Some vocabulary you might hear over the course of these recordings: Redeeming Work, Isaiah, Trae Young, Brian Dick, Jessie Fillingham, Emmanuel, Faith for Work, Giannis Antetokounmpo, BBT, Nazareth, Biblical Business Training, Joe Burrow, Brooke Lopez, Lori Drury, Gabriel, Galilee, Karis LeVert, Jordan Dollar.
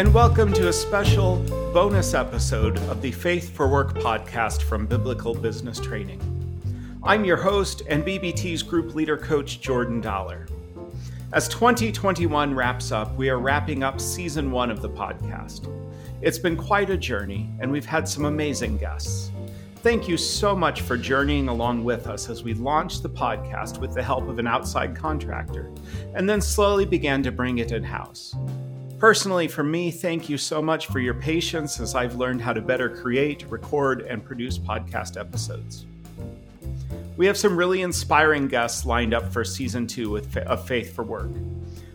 and welcome to a special bonus episode of the Faith for Work podcast from Biblical Business Training. I'm your host and BBT's group leader coach, Jordan Dollar. As 2021 wraps up, we are wrapping up season one of the podcast. It's been quite a journey, and we've had some amazing guests. Thank you so much for journeying along with us as we launched the podcast with the help of an outside contractor, and then slowly began to bring it in-house. Personally, for me, thank you so much for your patience as I've learned how to better create, record, and produce podcast episodes. We have some really inspiring guests lined up for season two of Faith for Work.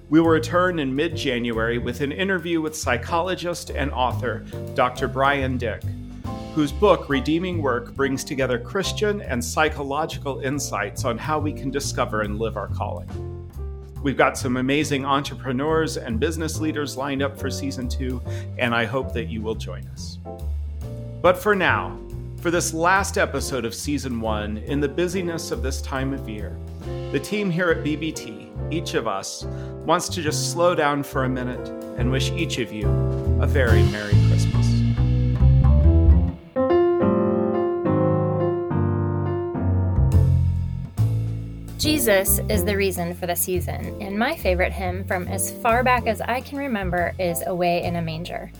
We will return in mid-January with an interview with psychologist and author Dr. Brian Dick, whose book, Redeeming Work, brings together Christian and psychological insights on how we can discover and live our calling. We've got some amazing entrepreneurs and business leaders lined up for season two, and I hope that you will join us. But for now, for this last episode of season one, in the busyness of this time of year, the team here at BBT, each of us, wants to just slow down for a minute and wish each of you a very Merry Christmas. Jesus is the reason for the season, and my favorite hymn from as far back as I can remember is Away in a Manger.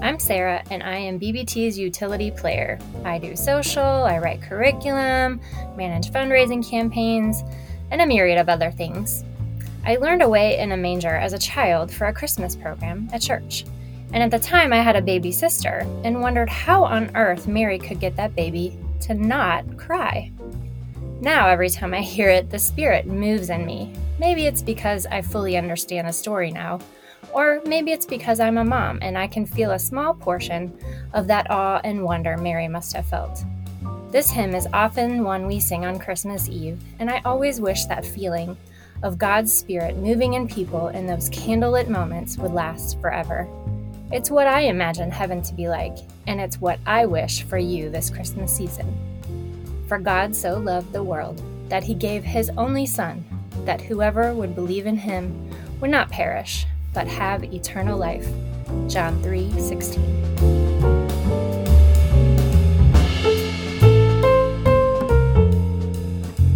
I'm Sarah, and I am BBT's utility player. I do social, I write curriculum, manage fundraising campaigns, and a myriad of other things. I learned Away in a Manger as a child for a Christmas program at church. And at the time, I had a baby sister and wondered how on earth Mary could get that baby to not cry. Now, every time I hear it, the Spirit moves in me. Maybe it's because I fully understand the story now. Or maybe it's because I'm a mom and I can feel a small portion of that awe and wonder Mary must have felt. This hymn is often one we sing on Christmas Eve, and I always wish that feeling of God's Spirit moving in people in those candlelit moments would last forever. It's what I imagine heaven to be like, and it's what I wish for you this Christmas season. For God so loved the world that he gave his only Son, that whoever would believe in him would not perish, but have eternal life. John 3:16.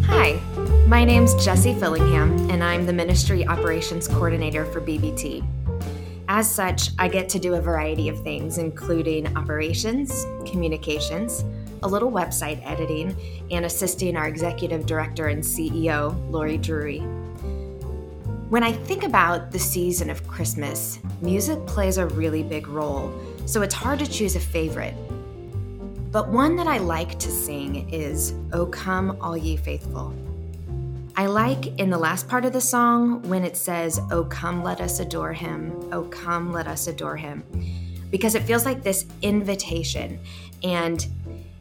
Hi, my name's Jessie Fillingham, and I'm the Ministry Operations Coordinator for BBT. As such, I get to do a variety of things, including operations, communications, a little website editing, and assisting our Executive Director and CEO, Lori Drury. When I think about the season of Christmas, music plays a really big role, so it's hard to choose a favorite. But one that I like to sing is "O Come All Ye Faithful." I like in the last part of the song when it says, "O come, let us adore him, O come, let us adore him," because it feels like this invitation. And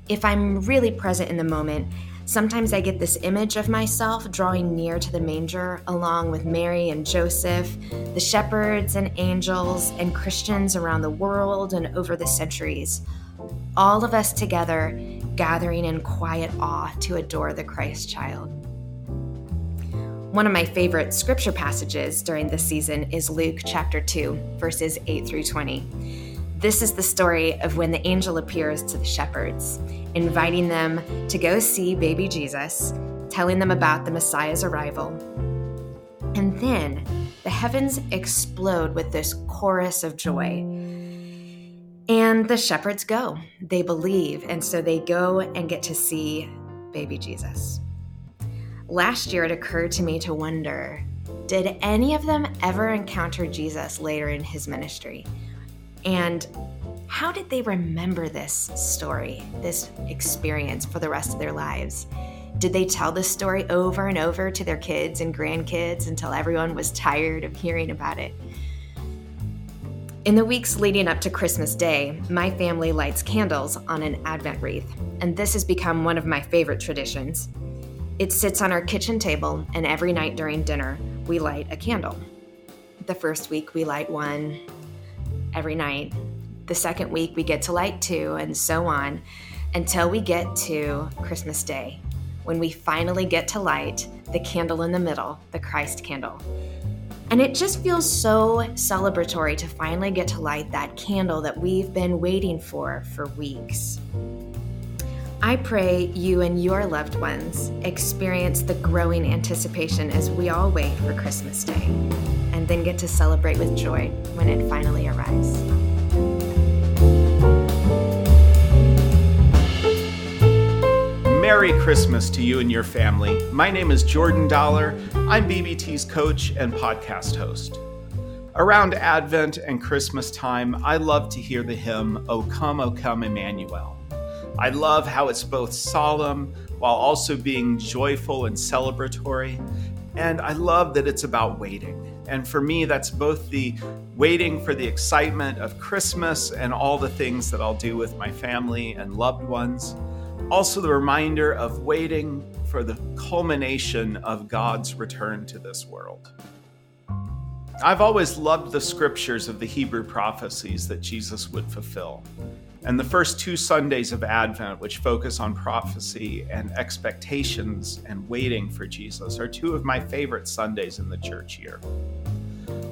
if I'm really present in the moment, sometimes I get this image of myself drawing near to the manger along with Mary and Joseph, the shepherds and angels and Christians around the world and over the centuries. All of us together gathering in quiet awe to adore the Christ child. One of my favorite scripture passages during this season is Luke chapter 2, verses 8 through 20. This is the story of when the angel appears to the shepherds, inviting them to go see baby Jesus, telling them about the Messiah's arrival. And then the heavens explode with this chorus of joy. And the shepherds go. They believe, and so they go and get to see baby Jesus. Last year, it occurred to me to wonder, did any of them ever encounter Jesus later in his ministry? And how did they remember this story, this experience for the rest of their lives? Did they tell this story over and over to their kids and grandkids until everyone was tired of hearing about it? In the weeks leading up to Christmas Day, my family lights candles on an Advent wreath, and this has become one of my favorite traditions. It sits on our kitchen table, and every night during dinner, we light a candle. The first week, we light one every night. The second week we get to light two, and so on until we get to Christmas Day, when we finally get to light the candle in the middle, the Christ candle. And it just feels so celebratory to finally get to light that candle that we've been waiting for weeks. I pray you and your loved ones experience the growing anticipation as we all wait for Christmas Day, and then get to celebrate with joy when it finally arrives. Merry Christmas to you and your family. My name is Jordan Dollar. I'm BBT's coach and podcast host. Around Advent and Christmas time, I love to hear the hymn, O Come, Emmanuel. I love how it's both solemn while also being joyful and celebratory. And I love that it's about waiting. And for me, that's both the waiting for the excitement of Christmas and all the things that I'll do with my family and loved ones. Also, the reminder of waiting for the culmination of God's return to this world. I've always loved the scriptures of the Hebrew prophecies that Jesus would fulfill. And the first two Sundays of Advent, which focus on prophecy and expectations and waiting for Jesus, are two of my favorite Sundays in the church year.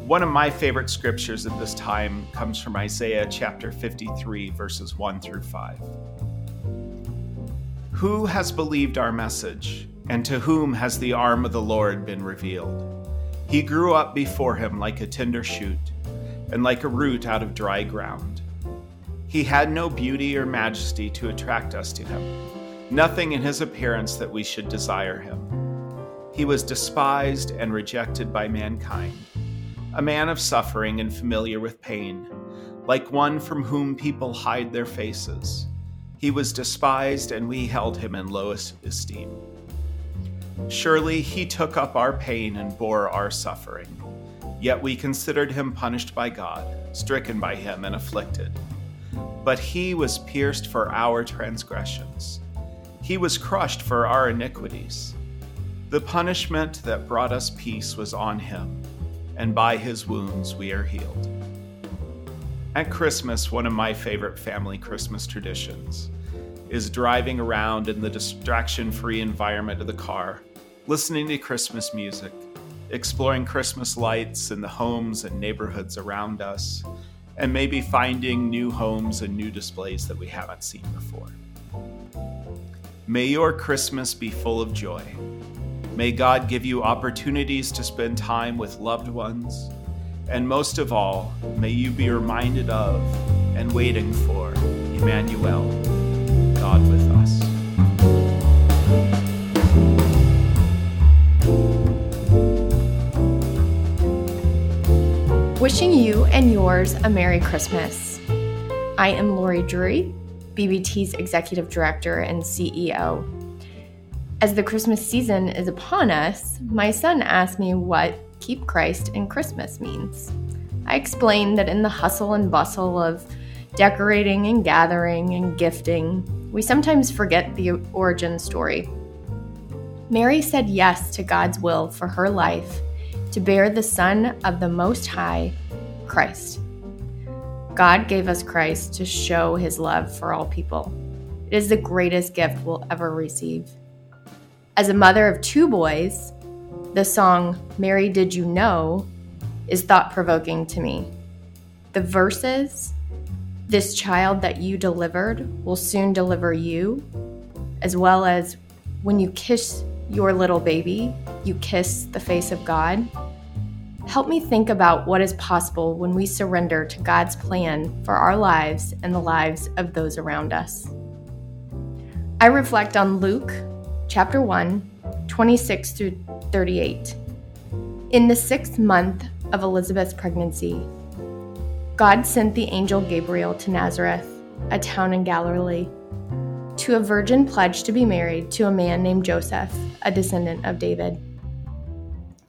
One of my favorite scriptures at this time comes from Isaiah chapter 53, verses 1-5. Who has believed our message, and to whom has the arm of the Lord been revealed? He grew up before him like a tender shoot, and like a root out of dry ground. He had no beauty or majesty to attract us to him, nothing in his appearance that we should desire him. He was despised and rejected by mankind, a man of suffering and familiar with pain, like one from whom people hide their faces. He was despised, and we held him in lowest esteem. Surely he took up our pain and bore our suffering. Yet we considered him punished by God, stricken by him and afflicted. But he was pierced for our transgressions. He was crushed for our iniquities. The punishment that brought us peace was on him, and by his wounds we are healed. At Christmas, one of my favorite family Christmas traditions is driving around in the distraction-free environment of the car, listening to Christmas music, exploring Christmas lights in the homes and neighborhoods around us, and maybe finding new homes and new displays that we haven't seen before. May your Christmas be full of joy. May God give you opportunities to spend time with loved ones. And most of all, may you be reminded of and waiting for Emmanuel, God with us. Wishing you and yours a Merry Christmas. I am Lori Drury, BBT's Executive Director and CEO. As the Christmas season is upon us, my son asked me what Keep Christ in Christmas means. I explained that in the hustle and bustle of decorating and gathering and gifting, we sometimes forget the origin story. Mary said yes to God's will for her life to bear the Son of the Most High, Christ. God gave us Christ to show his love for all people. It is the greatest gift we'll ever receive. As a mother of two boys, the song, Mary Did You Know, is thought-provoking to me. The verses, this child that you delivered will soon deliver you, as well as when you kiss your little baby, you kiss the face of God, help me think about what is possible when we surrender to God's plan for our lives and the lives of those around us. I reflect on Luke chapter 1, 26 through 38. In the 6th month of Elizabeth's pregnancy, God sent the angel Gabriel to Nazareth, a town in Galilee, to a virgin pledged to be married to a man named Joseph, a descendant of David.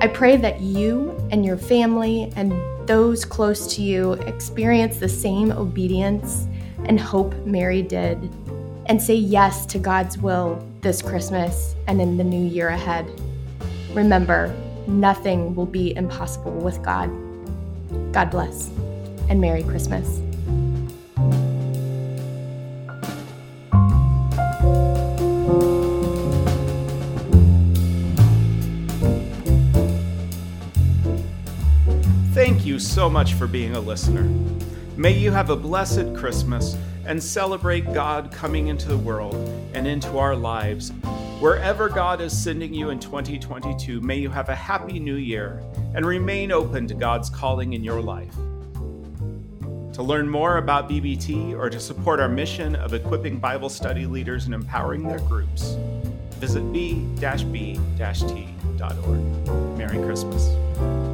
I pray that you and your family and those close to you experience the same obedience and hope Mary did, and say yes to God's will this Christmas and in the new year ahead. Remember, nothing will be impossible with God. God bless, and Merry Christmas. Thank you so much for being a listener. May you have a blessed Christmas and celebrate God coming into the world and into our lives. Wherever God is sending you in 2022, may you have a happy new year and remain open to God's calling in your life. To learn more about BBT or to support our mission of equipping Bible study leaders and empowering their groups, visit b-b-t.org. Merry Christmas.